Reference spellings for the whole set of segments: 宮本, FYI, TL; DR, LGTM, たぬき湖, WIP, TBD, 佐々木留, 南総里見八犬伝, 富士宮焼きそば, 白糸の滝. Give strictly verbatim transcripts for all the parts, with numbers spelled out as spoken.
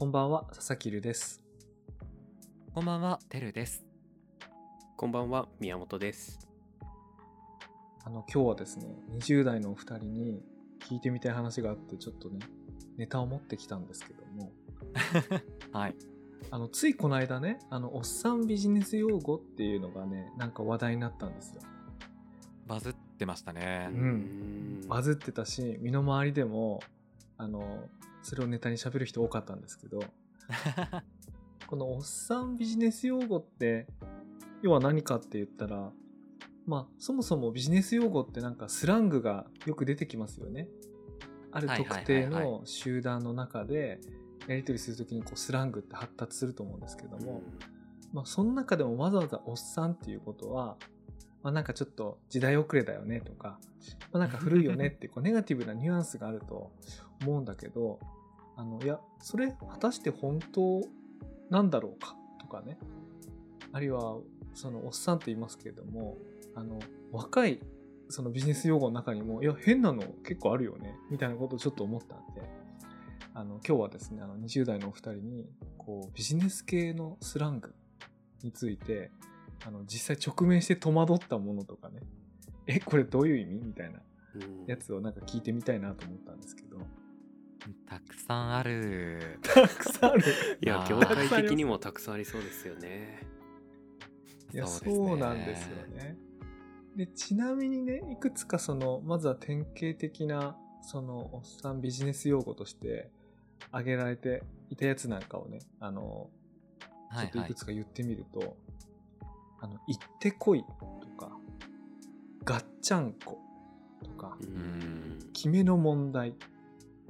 こんばんは、佐々木留です。こんばんは、てるです。こんばんは、宮本です。あの今日はですね、にじゅう代のお二人に聞いてみたい話があって、ちょっとねネタを持ってきたんですけどもはい、あのついこの間ね、あのおっさんビジネス用語っていうのがね、なんか話題になったんですよ。バズってましたね。うん、バズってたし、身の回りでもあのそれをネタに喋る人多かったんですけどこのおっさんビジネス用語って要は何かって言ったら、まあそもそもビジネス用語ってなんかスラングがよく出てきますよね。ある特定の集団の中でやり取りするときにこうスラングって発達すると思うんですけども、まあその中でもわざわざおっさんっていうことは、まあなんかちょっと時代遅れだよねとか、まあなんか古いよねってこうネガティブなニュアンスがあると思うんだけど、あのいやそれ果たして本当なんだろうかとかね、あるいはそのおっさんって言いますけれども、あの若いそのビジネス用語の中にもいや変なの結構あるよねみたいなことをちょっと思ったんで、あの今日はですね、あのにじゅう代のお二人にこうビジネス系のスラングについて、あの実際直面して戸惑ったものとかね、えこれどういう意味みたいなやつをなんか聞いてみたいなと思ったんですけど、たくさんあるたくさんあるいや業界的にもたくさんありそうですよね。いやそうなんですよね。でちなみにね、いくつかそのまずは典型的なそのおっさんビジネス用語として挙げられていたやつなんかをね、あのちょっといくつか言ってみると、はいはい、あの行ってこいとかガッチャンコとか、うーん、決めの問題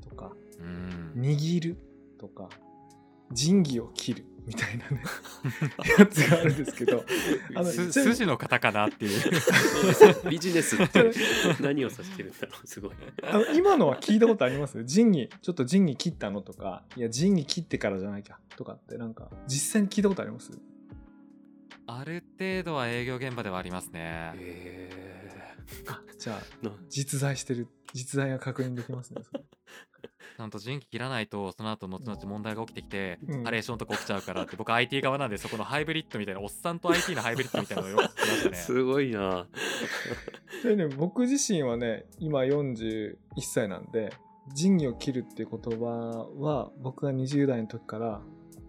とか、うーん、握るとか仁義を切るみたいなねやつがあるんですけどあの筋の方かなっていうビジネスって何を指してるんだろう、すごいあの今のは聞いたことあります？仁義ちょっと仁義切ったのとか、いや仁義切ってからじゃないかとかって、なんか実際に聞いたことあります？ある程度は営業現場ではありますね。へーじゃあ実在してる、実在が確認できますねそれちゃんと人気切らないとその後後々問題が起きてきて、うん、ナレーションとか起きちゃうからって、僕 アイティー 側なんで、そこのハイブリッドみたいな、おっさんと アイティー のハイブリッドみたいなのよく聞きましたねすごいなで、ね、僕自身はね今よんじゅういっさいなんで、仁義を切るっていう言葉は僕がにじゅう代の時から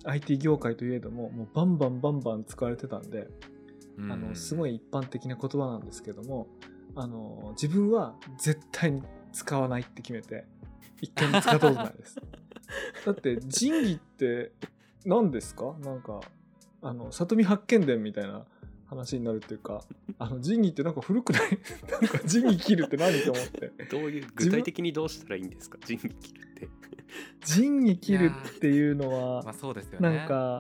アイティー 業界といえども、もうバンバンバンバン使われてたんで、うん、あのすごい一般的な言葉なんですけども、あの自分は絶対に使わないって決めて一回も使ったことないですだって仁義って何ですか？なんかあの里見八犬伝みたいな話になるっていうか、あの仁義ってなんか古くないなんか仁義切るって何と思ってどういう、具体的にどうしたらいいんですか？仁義切るって仁義切るっていうのは、まあそうですよね、なんか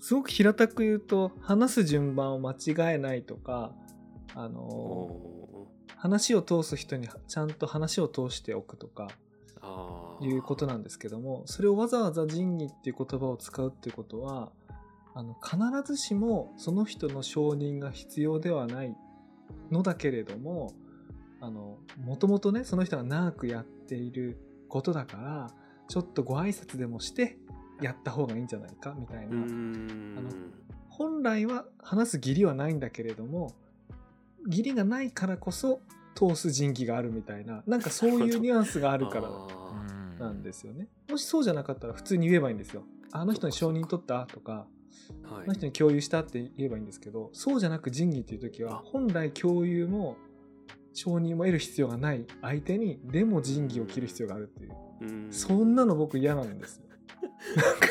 すごく平たく言うと、話す順番を間違えないとか、あの話を通す人にちゃんと話を通しておくとかいうことなんですけども、それをわざわざ仁義っていう言葉を使うっていうことは、あの必ずしもその人の承認が必要ではないのだけれども、あのもともとねその人が長くやっていることだから、ちょっとご挨拶でもしてやった方がいいんじゃないかみたいな、あの本来は話す義理はないんだけれども、義理がないからこそ通す仁義があるみたいな、なんかそういうニュアンスがあるからなんですよね。もしそうじゃなかったら普通に言えばいいんですよ。あの人に承認取ったとか、あの人に共有したって言えばいいんですけど、そうじゃなく仁義っていう時は、本来共有も承認も得る必要がない相手にでも仁義を切る必要があるっていう、そんなの僕嫌なんですよ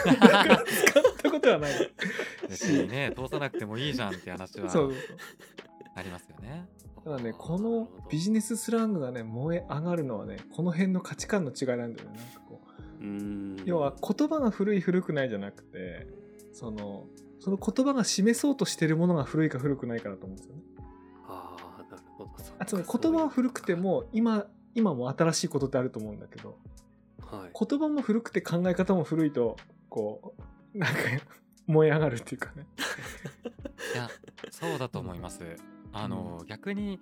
なんかなんか使ったことはない別にね、通さなくてもいいじゃんって話はそうそうそうありますよね。だからね、このビジネススラングがね燃え上がるのはね、この辺の価値観の違いなんだよね。なんかこう、うーん、要は言葉が古い古くないじゃなくて、そのその言葉が示そうとしてるものが古いか古くないかだと思うんですよね。ああ、なるほど。あ、つまり言葉は古くても今今も新しいことってあると思うんだけど、はい、言葉も古くて考え方も古いとこうなんか燃え上がるっていうかね。いや、そうだと思います。あの逆に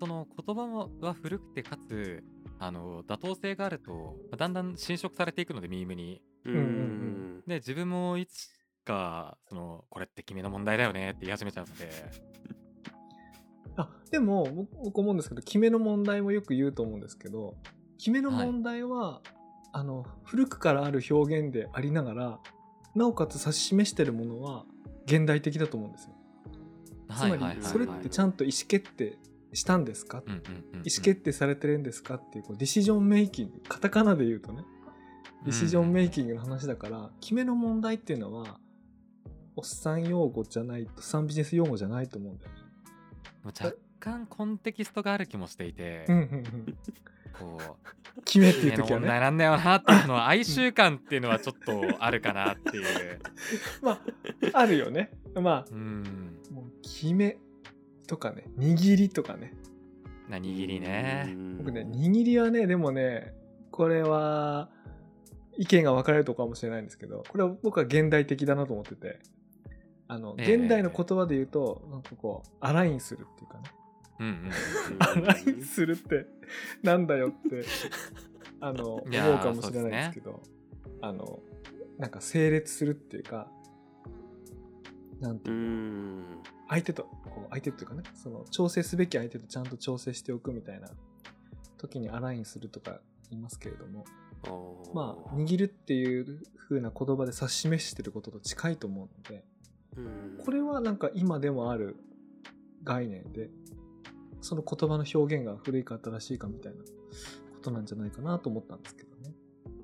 その言葉は古くて、かつあの妥当性があるとだんだん侵食されていくので、ミームに、うんうんうん、で自分もいつかそのこれって君の問題だよねって言い始めちゃってあ、でも僕思うんですけど、決めの問題もよく言うと思うんですけど、決めの問題は、はい、あの古くからある表現でありながら、なおかつ指し示してるものは現代的だと思うんですよ。つまりそれってちゃんと意思決定したんですか、うんうんうんうん、意思決定されてるんですかっていう、こうディシジョンメイキング、カタカナで言うとね、ディシジョンメイキングの話だから、うん、決めの問題っていうのはおっさん用語じゃない、おっさんビジネス用語じゃないと思うんだよね。若干コンテキストがある気もしていて、うんうんうん、こう決めっていう時はね、なんだよなっていうのは哀愁感っていうのはちょっとあるかなっていうまああるよね。まあ、うん、もう決めとかね、握りとかね。な握りね。僕ね、握りはね、でもね、これは意見が分かれるとかもしれないんですけど、これは僕は現代的だなと思ってて、あの、えー、現代の言葉で言うと、なんかこうアラインするっていうかね。うんうん、アラインするってなんだよってあの思うかもしれないですけど、ね、あのなんか整列するっていうか、なんていうの、相手とこう相手っていうかね、その調整すべき相手とちゃんと調整しておくみたいな時にアラインするとか言いますけれども、まあ握るっていう風な言葉で指し示してることと近いと思うので、うん、これはなんか今でもある概念で、その言葉の表現が古いか新しいかみたいなことなんじゃないかなと思ったんですけどね。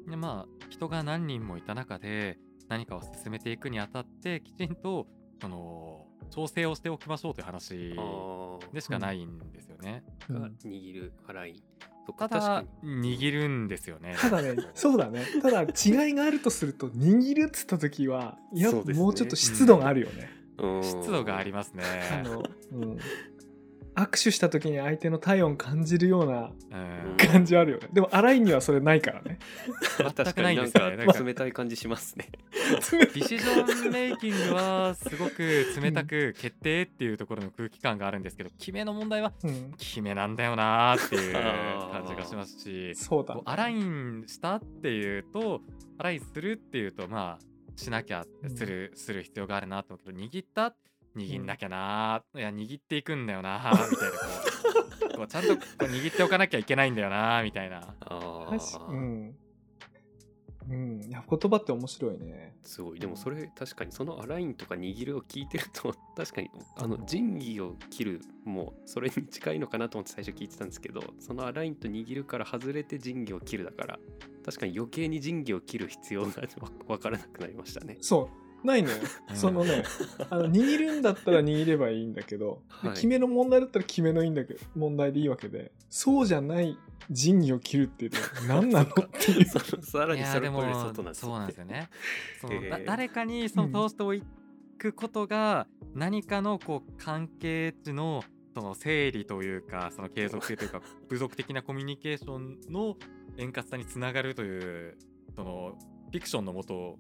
で、まあ人が何人もいた中で何かを進めていくにあたって、きちんとその調整をしておきましょうという話でしかないんですよね。うんうん、握る、洗い、ただ握るんですよね。ただね、そうだね。ただ違いがあるとすると、握るっつった時は、いや、ね、もうちょっと湿度があるよね。うん、湿度がありますね。あの、うん、握手した時に相手の体温感じるような感じはあるよね。でも洗いにはそれないからね。全くないですね。なんか冷たい感じしますね。ディシジョンメイキングはすごく冷たく、決定っていうところの空気感があるんですけど、決めの問題は決めなんだよなっていう感じがしますし、そうだ、アラインしたっていうと、アラインするっていうと、まあしなきゃ、するする必要があるなと思うけど、握った握んなきゃな、うん、いや握っていくんだよなみたいなこうこうちゃんとこう握っておかなきゃいけないんだよなみたいな。あ、うんうん、いや言葉って面白いね。すごい。でもそれ確かに、そのアラインとか握るを聞いてると、確かにあの仁義を切るもそれに近いのかなと思って最初聞いてたんですけど、そのアラインと握るから外れて仁義を切るだから、確かに余計に仁義を切る必要が分からなくなりましたね。そうないのよ。そのね、あの握るんだったら握ればいいんだけど、はい、決めの問題だったら決めのいいんだけど問題でいいわけで、そうじゃない仁義を切るっていうのは何なのっていう。さらにそれっぽい外なんですよね。そうなんですよね。その、えー、誰かにその投資をいくことが、何かのこう関係値のその整理というか、その継続性というか、部族的なコミュニケーションの円滑さにつながるという、そのフィクションのもと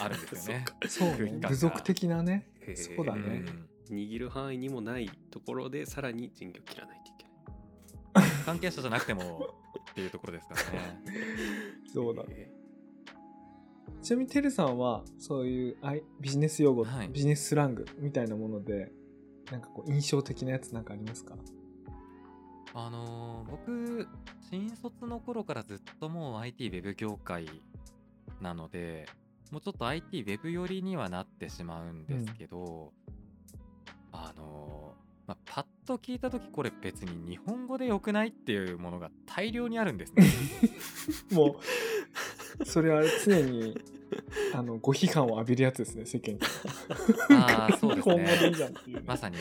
あるんですよね。そうそうね、部族的なね。そうだね、うん。握る範囲にもないところでさらに人形を切らないといけない。関係者じゃなくてもっていうところですからね。そうだね。ちなみにテルさんはそういうビジネス用語、はい、ビジネススラングみたいなもので、なんかこう印象的なやつなんかありますか？あのー、僕新卒の頃からずっともう アイティー ウェブ業界なので。もうちょっと アイティー ウェブ寄りにはなってしまうんですけど、うん、あのー、まあ、パッと聞いたとき、これ別に日本語でよくないっていうものが大量にあるんですね。もうそれは常にあのご批判を浴びるやつですね、世間から。ああ、そうですね。まさに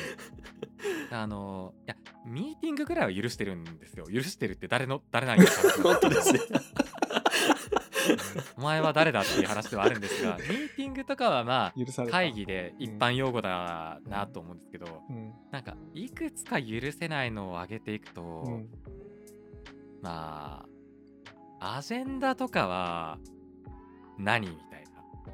あのー、いやミーティングぐらいは許してるんですよ。許してるって誰の誰なんや。本当ですね。お前は誰だっていう話ではあるんですが、ミーティングとかはまあ会議で一般用語だなと思うんですけど、うん、なんかいくつか許せないのを挙げていくと、うん、まあアジェンダとかは何みたい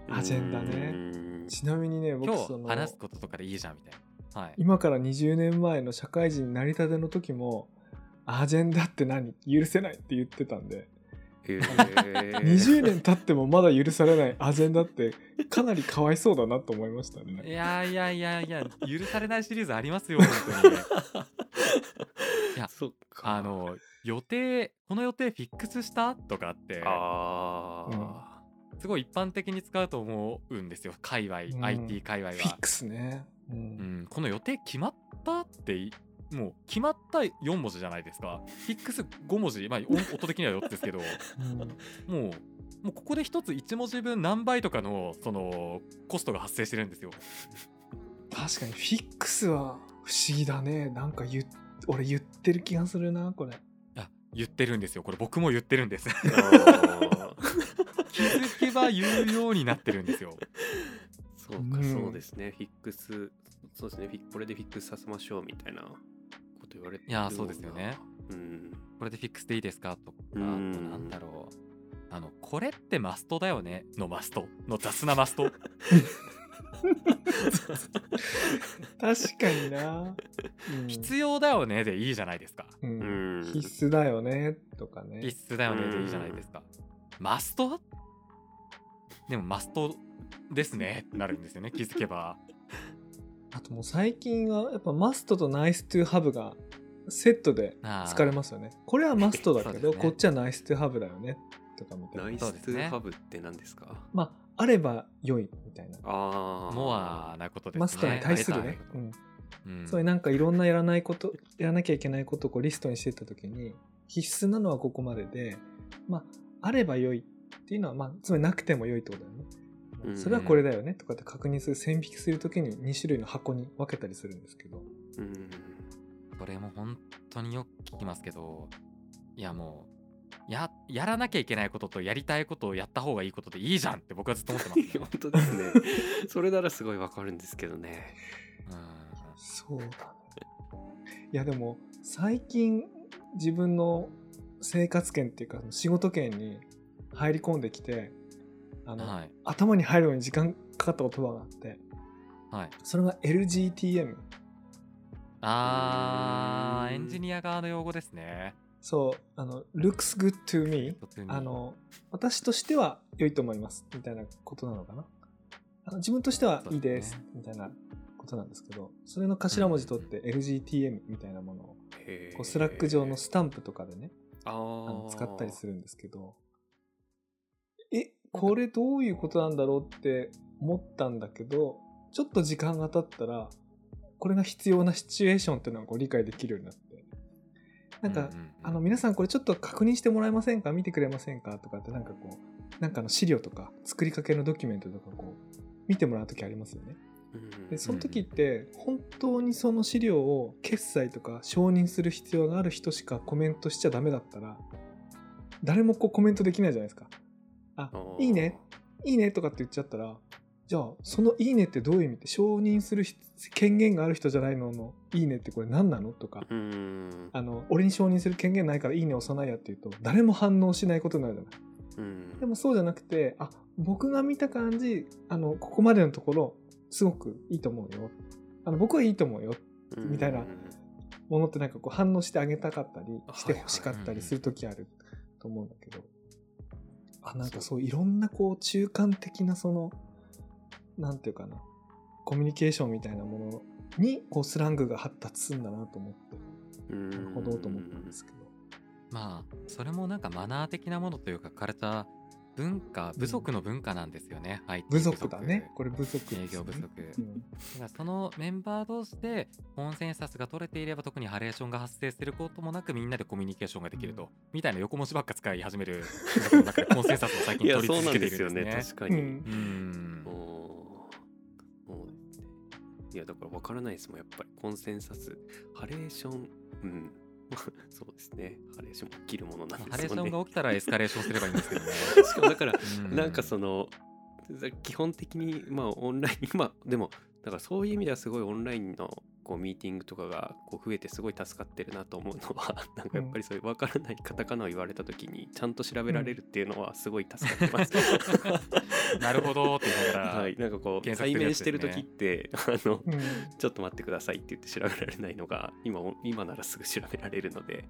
な。アジェンダね。ちなみにね、僕その今日話すこととかでいいじゃんみたいな、はい、今からにじゅうねんまえの社会人になりたての時もアジェンダって何、許せないって言ってたんで、えー、にじゅうねん経ってもまだ許されないあぜんだってかなりかわいそうだなと思いましたね。いやいやいやいや、許されないシリーズありますよ本当に。いや、そっか、あの予定、この予定フィックスしたとかってあ、うん、すごい一般的に使うと思うんですよ界隈、うん、アイティー 界隈はフィックスね、うんうん、この予定決まったってもう決まったよん文字じゃないですか。フィックスご文字、まあ、音的にはよっつですけど、うん、もう、もうここでひとついち文字分何倍とかのそのコストが発生してるんですよ。確かにフィックスは不思議だね。なんか言俺言ってる気がするなこれ。あ、言ってるんですよこれ。僕も言ってるんです。気づけば言うようになってるんですよ。そうか、うん、そうですね、フィックス、そうですね、これでフィックスさせましょうみたいな。言われてるような。いや、そうですよね、うん、これでフィックスでいいですかとか、うん、なんだろう、あのこれってマストだよねのマストの雑なマスト。確かにな、うん、必要だよねでいいじゃないですか、うんうん、必須だよねとかね、必須だよねでいいじゃないですか、うん、マストでもマストですねってなるんですよね気づけば。あともう最近はやっぱマストとナイストゥーハブがセットで使われますよね。これはマストだけど、ね、こっちはナイストゥーハブだよねとかみたいな。ナイストゥーハブって何ですか？まああれば良いみたいな。あ、モアなことですね。マストに対するね。うん。それなんかいろんなやらないこと、やらなきゃいけないことをこうリストにしていったときに必須なのはここまでで、まああれば良いっていうのはまあつまりなくても良いってことだよね。それはこれだよねとかって確認する、線引きするときにに種類の箱に分けたりするんですけど、うん、これも本当によく聞きますけど、いやもう や, やらなきゃいけないこととやりたいことをやった方がいいことでいいじゃんって僕はずっと思ってます、ね、本当ですね。それならすごい分かるんですけどね。うん、そうだね。いやでも最近自分の生活圏っていうか仕事圏に入り込んできて、あのはい、頭に入るのに時間かかった言葉があって、はい、それが エルジーティーエム。 あー、エンジニア側の用語ですね。そう、あの looks good to me、 あの私としては良いと思いますみたいなことなのかな。あの自分としてはいいです、ね、みたいなことなんですけど、それの頭文字取って エルジーティーエム みたいなものをこうスラック上のスタンプとかでね、あの使ったりするんですけど、えこれどういうことなんだろうって思ったんだけど、ちょっと時間が経ったらこれが必要なシチュエーションっていうのを理解できるようになって、なんか、うんうんうん、あの皆さんこれちょっと確認してもらえませんか、見てくれませんかとかって、なんかこうなんかの資料とか作りかけのドキュメントとかこう見てもらうときありますよね、うんうんうん、でその時って本当にその資料を決裁とか承認する必要がある人しかコメントしちゃダメだったら誰もこうコメントできないじゃないですか。あ、いいねいいねとかって言っちゃったら、じゃあそのいいねってどういう意味って、承認する権限がある人じゃないののいいねってこれ何なのとか、うーん、あの俺に承認する権限ないからいいね押さないやって言うと誰も反応しないことになるじゃない。うーん、でもそうじゃなくて、あ、僕が見た感じ、あのここまでのところすごくいいと思うよ、あの僕はいいと思うよみたいなものって、なんかこう反応してあげたかったりして欲しかったりする時あると思うんだけど、あ、なんかそういろんなこう中間的なそのなんていうかな、コミュニケーションみたいなものにこうスラングが発達するんだなと思って、なるほどと思ったんですけど、まあそれもなんかマナー的なものというかカルチャー、文化、部族の文化なんですよね、うん、アイティー 部族だね、これ部族、ね、営業部族、うん、だそのメンバー同士でコンセンサスが取れていれば特にハレーションが発生することもなくみんなでコミュニケーションができると、うん、みたいな横文字ばっか使い始めるの中でコンセンサスを最近取り続けているんですね。いや、そうなんですよね、確かに、うん、おお、いやだから分からないですもん、やっぱりコンセンサス、ハレーション、うんそうですね、ハレーションが起きるものなんですよね。ハレーションが起きたらエスカレーションすればいいんですけどね。しかもだからなんかその基本的にまあオンライン、まあでもだからそういう意味ではすごいオンラインのこうミーティングとかがこう増えてすごい助かってるなと思うのは、なんかやっぱりそういう分からないカタカナを言われた時にちゃんと調べられるっていうのはすごい助かってます、うん、なるほどって言いながら、はい、なんかこう対面してる時ってあの、うん、ちょっと待ってくださいって言って調べられないのが 今, 今ならすぐ調べられるので、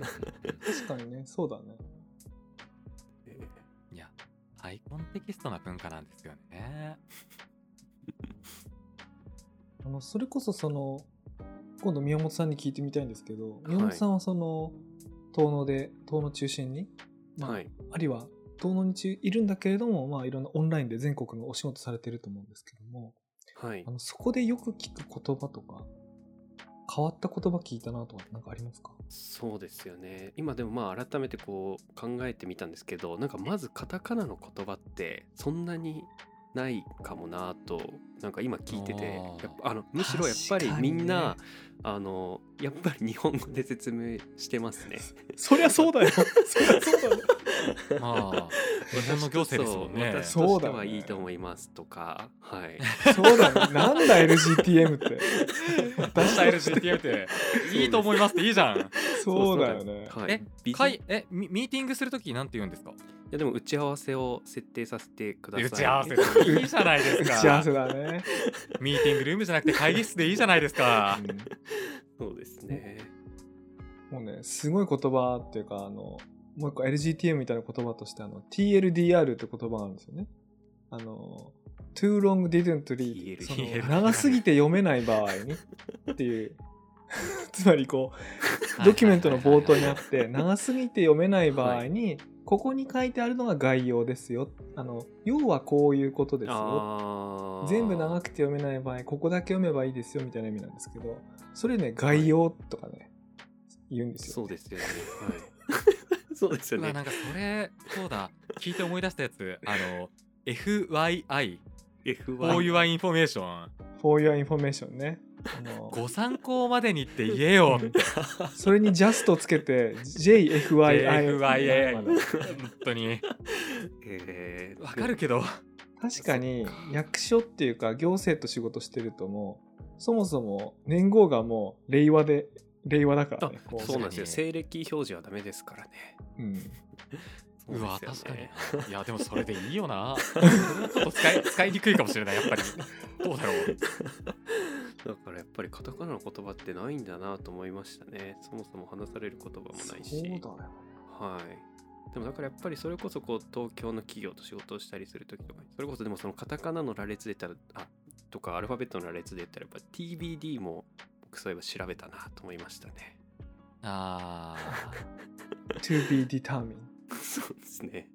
うん、確かにね、そうだね。ハイコンテキストな文化なんですよね。あのそれこそその今度宮本さんに聞いてみたいんですけど、宮本さんはその遠野で遠野中心に、まあはい、あるいは遠野にいるんだけれども、まあ、いろんなオンラインで全国のお仕事されてると思うんですけども、はい、あのそこでよく聞く言葉とか変わった言葉聞いたなとかなんかありますか？そうですよね。今でもまあ改めてこう考えてみたんですけど、なんかまずカタカナの言葉ってそんなにないかもなと、なんか今聞いてて、やっぱあのむしろやっぱりみんな、ね、あのやっぱり日本語で説明してますね。そりゃそうだよ。そりゃそうだね。ああ、日本の行政ですもんね。私としてはいいと思いますとか、はい。そうだね。なんだ エルジーティーエム って。出した エルジーティーエム っていいと思いますっていいじゃん。そうだよね。はい、え、会えミーティングするときなんて言うんですか？いやでも打ち合わせを設定させてください。打ち合わせいいじゃないですか。打ち合わせだね。ミーティングルームじゃなくて会議室でいいじゃないですか。うん、そうですね。もうね、すごい言葉っていうかあの。もう一個 エルジーティーエム みたいな言葉としてあの ティーエル・ディーアール って言葉があるんですよね。あの Too long didn't read その長すぎて読めない場合にっていうつまりこうドキュメントの冒頭にあって長すぎて読めない場合に、はい、ここに書いてあるのが概要ですよ、あの要はこういうことですよ、全部長くて読めない場合ここだけ読めばいいですよみたいな意味なんですけど、それね概要とかね言うんですよ、ね、そうですよね、はいそうですよね。なんかそれそうだ聞いて思い出したやつあの エフワイアイ For Your Information For Your Information ね、あのご参考までにって言えよってそれに Just をつけて ジェイエフワイアイ 本当に、えー、わかるけど確かに役所っていうか行政と仕事してるともうそもそも年号がもう令和で令和だからね。こうそうなんですよ。西暦表示はダメですからね。うん。う, ね、うわ確かに。いやでもそれでいいよな。ちょっと使い使いにくいかもしれないやっぱり。どうだろう。だからやっぱりカタカナの言葉ってないんだなと思いましたね。そもそも話される言葉もないし。そうだよ、ね。はい。でもだからやっぱりそれこそこう東京の企業と仕事をしたりするときとかに、それこそでもそのカタカナの羅列で言ったらあとかアルファベットの羅列で言ったらやっぱ ティービーディー もそういえば調べたなと思いましたね。あー To be determined そうですね。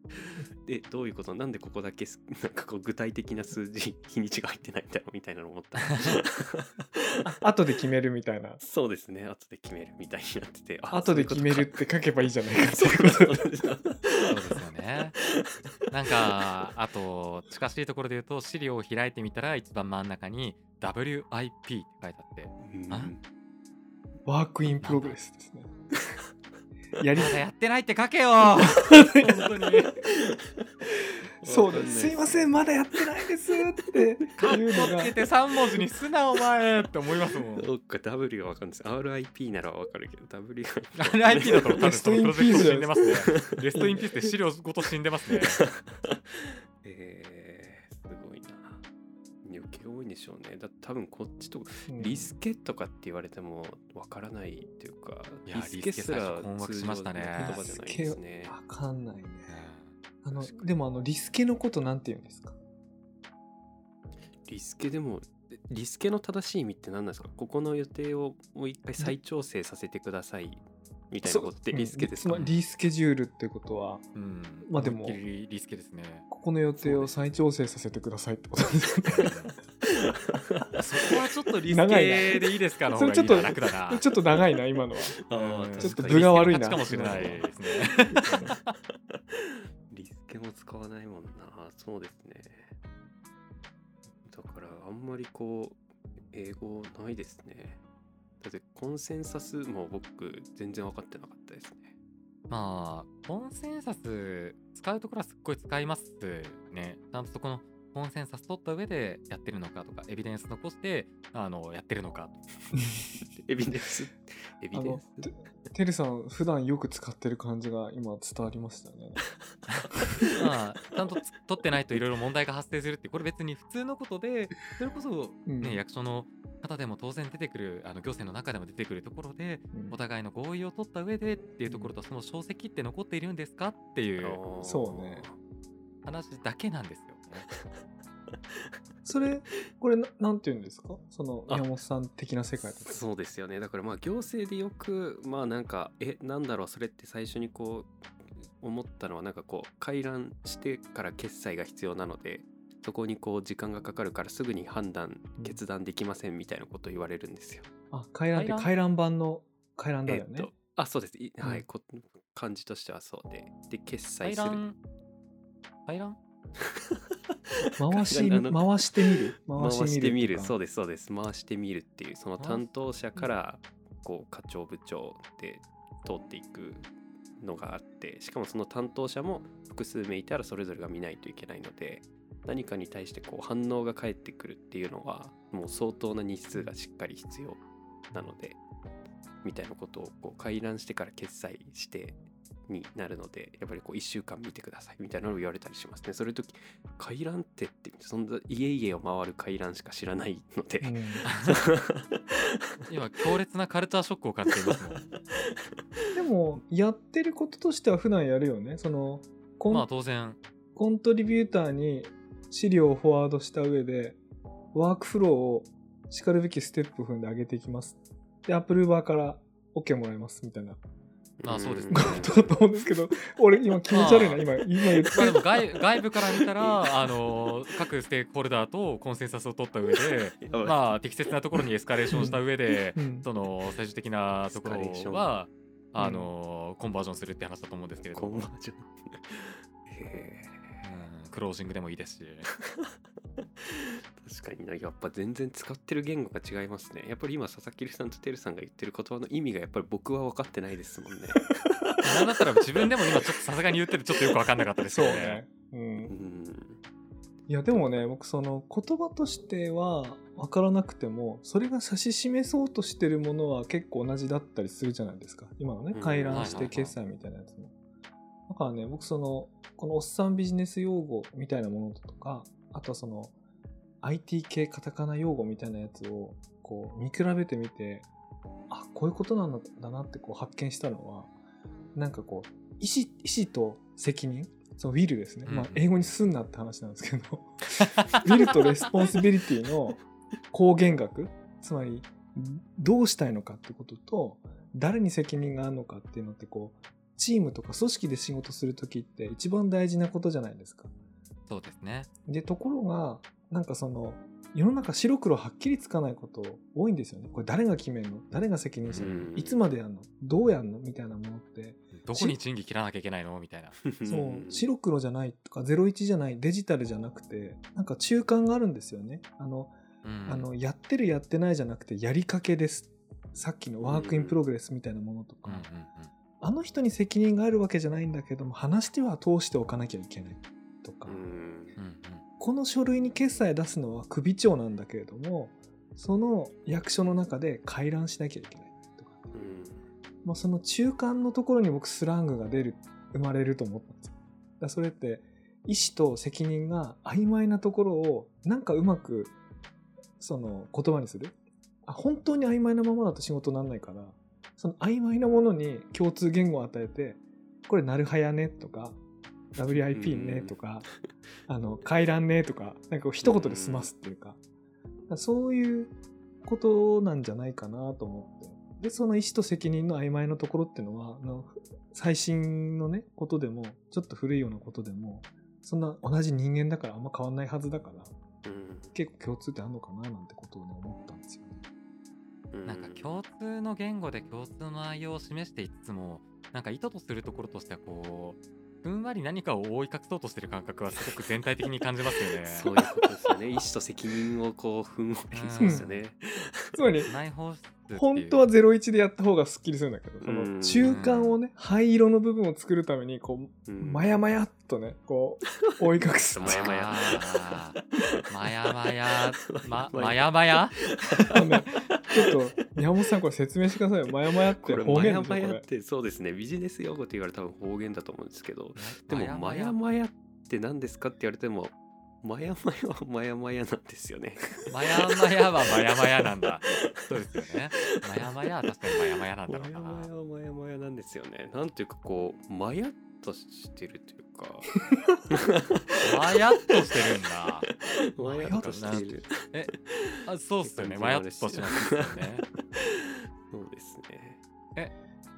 でどういうこと、なんでここだけなんかこう具体的な数字日にちが入ってないんだろうみたいなのを思った後で決めるみたいな。そうですね、後で決めるみたいになってて、あ後で決めるって書けばいいじゃないか。そうですよね。なんかあと近しいところで言うと資料を開いてみたら一番真ん中にダブリューアイピー って書いてあって、うん、ワークインプログレスですね。やりまだやってないって書けよ。本当に。そうです。すいませんまだやってないですって言うのが。カッコつけてさん文字にすなお前って思いますもん。そっか W はわかんないです。アールアイピー ならわかるけど W は。アールアイピー だと多分そのプロジェクト死んでますね。レストインピースで資料ごと死んでますね。えー、すごいな。余計多いんでしょうね。だ多分こっちとか、うん、リスケとかって言われてもわからないというか、いやリスケすら困惑しましたね。言葉じゃないですね。わかんないね。あのでもあのリスケのことなんて言うんですか？リスケでもリスケの正しい意味って何なんですか？ここの予定をもう一回再調整させてくださいみたいなことってリスケですか？リスケジュールってことは、うん、まあでもリスケですね。ここの予定を再調整させてくださいってことですね。そこはちょっとリスケでいいですかの方がいいな、楽だな。ちょっと長いな今のは。ああ、ちょっと分が悪いな。かもしれないですね。リスケも使わないもんな。そうですね。だからあんまりこう英語ないですね。だってコンセンサスも僕全然分かってなかったですね。まあコンセンサス使うところはすっごい使いますね。ちゃんとそこのコンセンサス取った上でやってるのかとか、エビデンス残してあのやってるのかエビデンスエビデンスてるさん普段よく使ってる感じが今伝わりましたね。まあちゃんと取ってないといろいろ問題が発生するって、これ別に普通のことで、それこそ、ね、うん、役所の方でも当然出てくる、あの行政の中でも出てくるところで、うん、お互いの合意を取った上でっていうところと、その証跡って残っているんですかっていう。そうね。話だけなんですよね。それこれ な, なんて言うんですか、その宮本さん的な世界だと。そうですよね。だからまあ行政でよくまあなんかえなんだろうそれって最初にこう思ったのはなんかこう回覧してから決済が必要なのでそこにこう時間がかかるからすぐに判断決断できませんみたいなことを言われるんですよ。うん、あ回覧って回覧版の回覧だよね。えっと、あそうです、うん、はいこ漢字としてはそうでで決済する。回覧回し回してみる回してみるそうですそうです回してみるっていうその担当者からこう課長部長で通っていくのがあってしかもその担当者も複数名いたらそれぞれが見ないといけないので何かに対してこう反応が返ってくるっていうのはもう相当な日数がしっかり必要なのでみたいなことをこう回覧してから決済してになるのでやっぱりこういっしゅうかん見てくださいみたいなのを言われたりしますね。それと回覧ってってそんな家々を回る回覧しか知らないので、うん、今強烈なカルチャーショックを感じていますもん。でもやってることとしては普段やるよね。そのコン、まあ、当然コントリビューターに資料をフォワードした上でワークフローをしかるべきステップを踏んで上げていきますでアプルーバーから OK もらえますみたいな。ああそうですね。だと思うんですけど、俺今気持ち悪いな今今言って。まあでも 外, 外部から見たらあの各ステークホルダーとコンセンサスを取った上で、まあ適切なところにエスカレーションした上で、うん、その最終的なところはあの、うん、コンバージョンするって話だと思うんですけれども。コンバージョン。へー、うん、クロージングでもいいですし。確かにやっぱ全然使ってる言語が違いますね。やっぱり今佐々木さんとてるさんが言ってる言葉の意味がやっぱり僕は分かってないですもんね。なんだったら自分でも今ちょっとさすがに言ってるちょっとよく分かんなかったですよね。そうね、うんうん、いやでもね僕その言葉としては分からなくてもそれが指し示そうとしてるものは結構同じだったりするじゃないですか今のね回覧して決済みたいなやつも、うんはいはいはい、だからね僕そのこのおっさんビジネス用語みたいなものとかあとその アイティー 系カタカナ用語みたいなやつをこう見比べてみてあこういうことなんだなってこう発見したのはなんかこう意思、意思と責任そのウィルですね、うんまあ、英語にすんなって話なんですけどウィルとレスポンシビリティの公言学つまりどうしたいのかってことと誰に責任があるのかっていうのってこうチームとか組織で仕事するときって一番大事なことじゃないですか。そうですね。でところがなんかその世の中白黒はっきりつかないこと多いんですよね。これ誰が決めるの誰が責任者いつまでやんのどうやんのみたいなものってどこに賃金切らなきゃいけないのみたいなそう白黒じゃないとかゼロイチじゃないデジタルじゃなくてなんか中間があるんですよね。あのあのやってるやってないじゃなくてやりかけですさっきのワークインプログレスみたいなものとかあの人に責任があるわけじゃないんだけども話しては通しておかなきゃいけないとか、うんうん、この書類に決済出すのは首長なんだけれどもその役所の中で回覧しなきゃいけないとか、うんまあ、その中間のところに僕スラングが出る生まれると思ったんですよ。だそれって意思と責任が曖昧なところをなんかうまくその言葉にするあ本当に曖昧なままだと仕事にならないからその曖昧なものに共通言語を与えてこれなるはやねとかダブリューアイピー ねとか、うん、あの回覧ねとかなんか一言で済ますっていうか、うん、そういうことなんじゃないかなと思ってでその意思と責任の曖昧なところっていうのはあの最新のねことでもちょっと古いようなことでもそんな同じ人間だからあんま変わんないはずだから、うん、結構共通ってあるのかななんてことを、ね、思ったんですよね。なんか共通の言語で共通の内容を示していつもなんか意図とするところとしてはこうふんわり何かを覆い隠そうとしてる感覚はすごく全体的に感じますよね。そういうことですよね。意思と責任をこうふんわりそうですよね。つまり本当はゼロイチでやった方がスッキリするんだけど、その中間をね灰色の部分を作るためにこうまやまやっとねこう覆い隠す。まやまやまやまやままやまや。ちょっと宮本さんこれ説明してくださいよ。まやまやって方言ですかね。まやまやってそうですねビジネス用語って言われたら多分方言だと思うんですけどでもまやまやって何ですかって言われてもまやまやはまやまやなんですよね。まやまやはまやまやなんだそうですよね。まやまやは確かにまやまやなんだろうな。まやまやはまやまやなんですよね。なんていうかこうまやっとしてるというかわやっとしてるんだ。わやっとしてる。え、あ、そうっすよね。わやっとしてますよね。そうですね。え、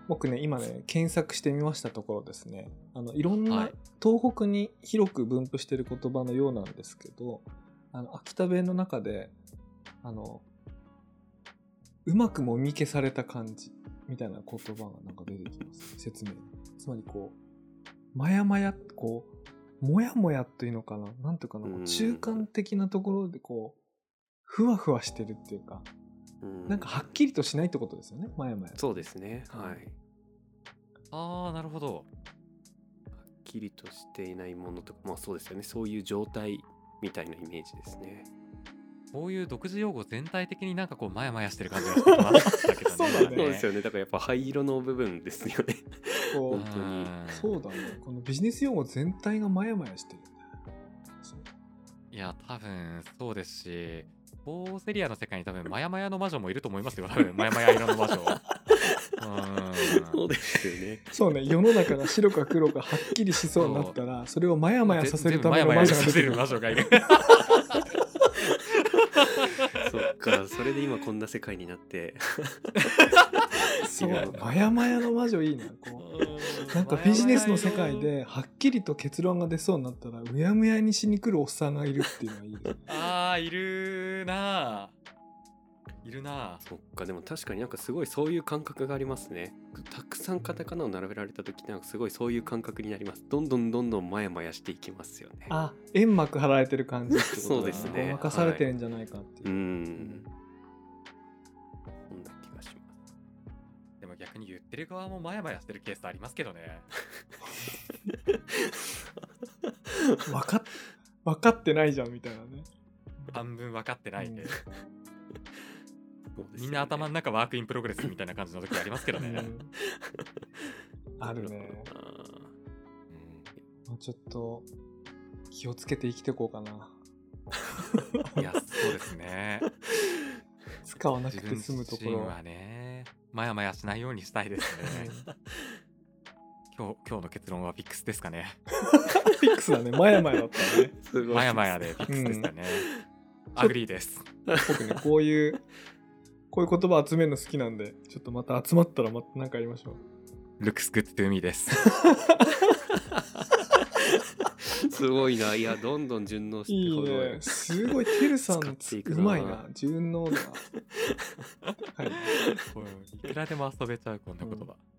僕ね今ね検索してみましたところですね、あのいろんな、はい、東北に広く分布している言葉のようなんですけど、あの秋田弁の中であのうまくもみ消された感じみたいな言葉がなんか出てきます、ね、説明。つまりこうまやまやこうもやもやというのかな、なんとかの中間的なところでこうふわふわしてるっていうか。なんかはっきりとしないってことですよね。前々そうですね、はい、はい、ああなるほど、はっきりとしていないものとか、まあそうですよね、そういう状態みたいなイメージですね。こういう独自用語全体的になんかこうまやまやしてる感じがしたけどね。そうだね、そうですよね。だからやっぱ灰色の部分ですよね。本当にそうだね。このビジネス用語全体がまやまやしてる。いや多分そうですし、ボーセリアの世界に多分マヤマヤの魔女もいると思いますよ。多分マヤマヤ色の魔女。うん、そうですよね。そうね、世の中が白か黒かはっきりしそうになったら、それをマヤマヤさせるための魔女が出てくる。魔女がいる。そっか、それで今こんな世界になって。そう、マヤマヤの魔女いいな。こうなんかビジネスの世界ではっきりと結論が出そうになったらうやむやにしに来るおっさんがいるっていうのはいいですね。ああ、いるなあ、いるなあ。そっか、でも確かになんかすごいそういう感覚がありますね。たくさんカタカナを並べられた時なんかすごいそういう感覚になります。どんどんどんどんマヤマヤしていきますよね。あ、煙幕張られてる感じってことだな。そうですね。ごまかされてるんじゃないかっていう。はい、うーん。逆に言ってる側もマヤマヤしてるケースありますけどね。分かっ分かってないじゃんみたいなね。半分分かってないんで、うん、そうですね、みんな頭の中ワークインプログレスみたいな感じの時ありますけどね。うん、あるね。もうちょっと気をつけて生きていこうかな。いやそうですね。使わなくて済むところはね。マヤマヤしないようにしたいですね。今日、今日の結論はフィックスですかね。フィックスだね。マヤマヤだったね。マヤマヤでフィックスでしたね。うん、アグリーです。僕ねこういうこういう言葉集めるの好きなんで、ちょっとまた集まったらまた何かやりましょう。Looks good to me です。すごいな。いやどんどん順応していいね。すごいテルさんうまいな。順応だな。はい、いくらでも遊べちゃうこんな言葉。うん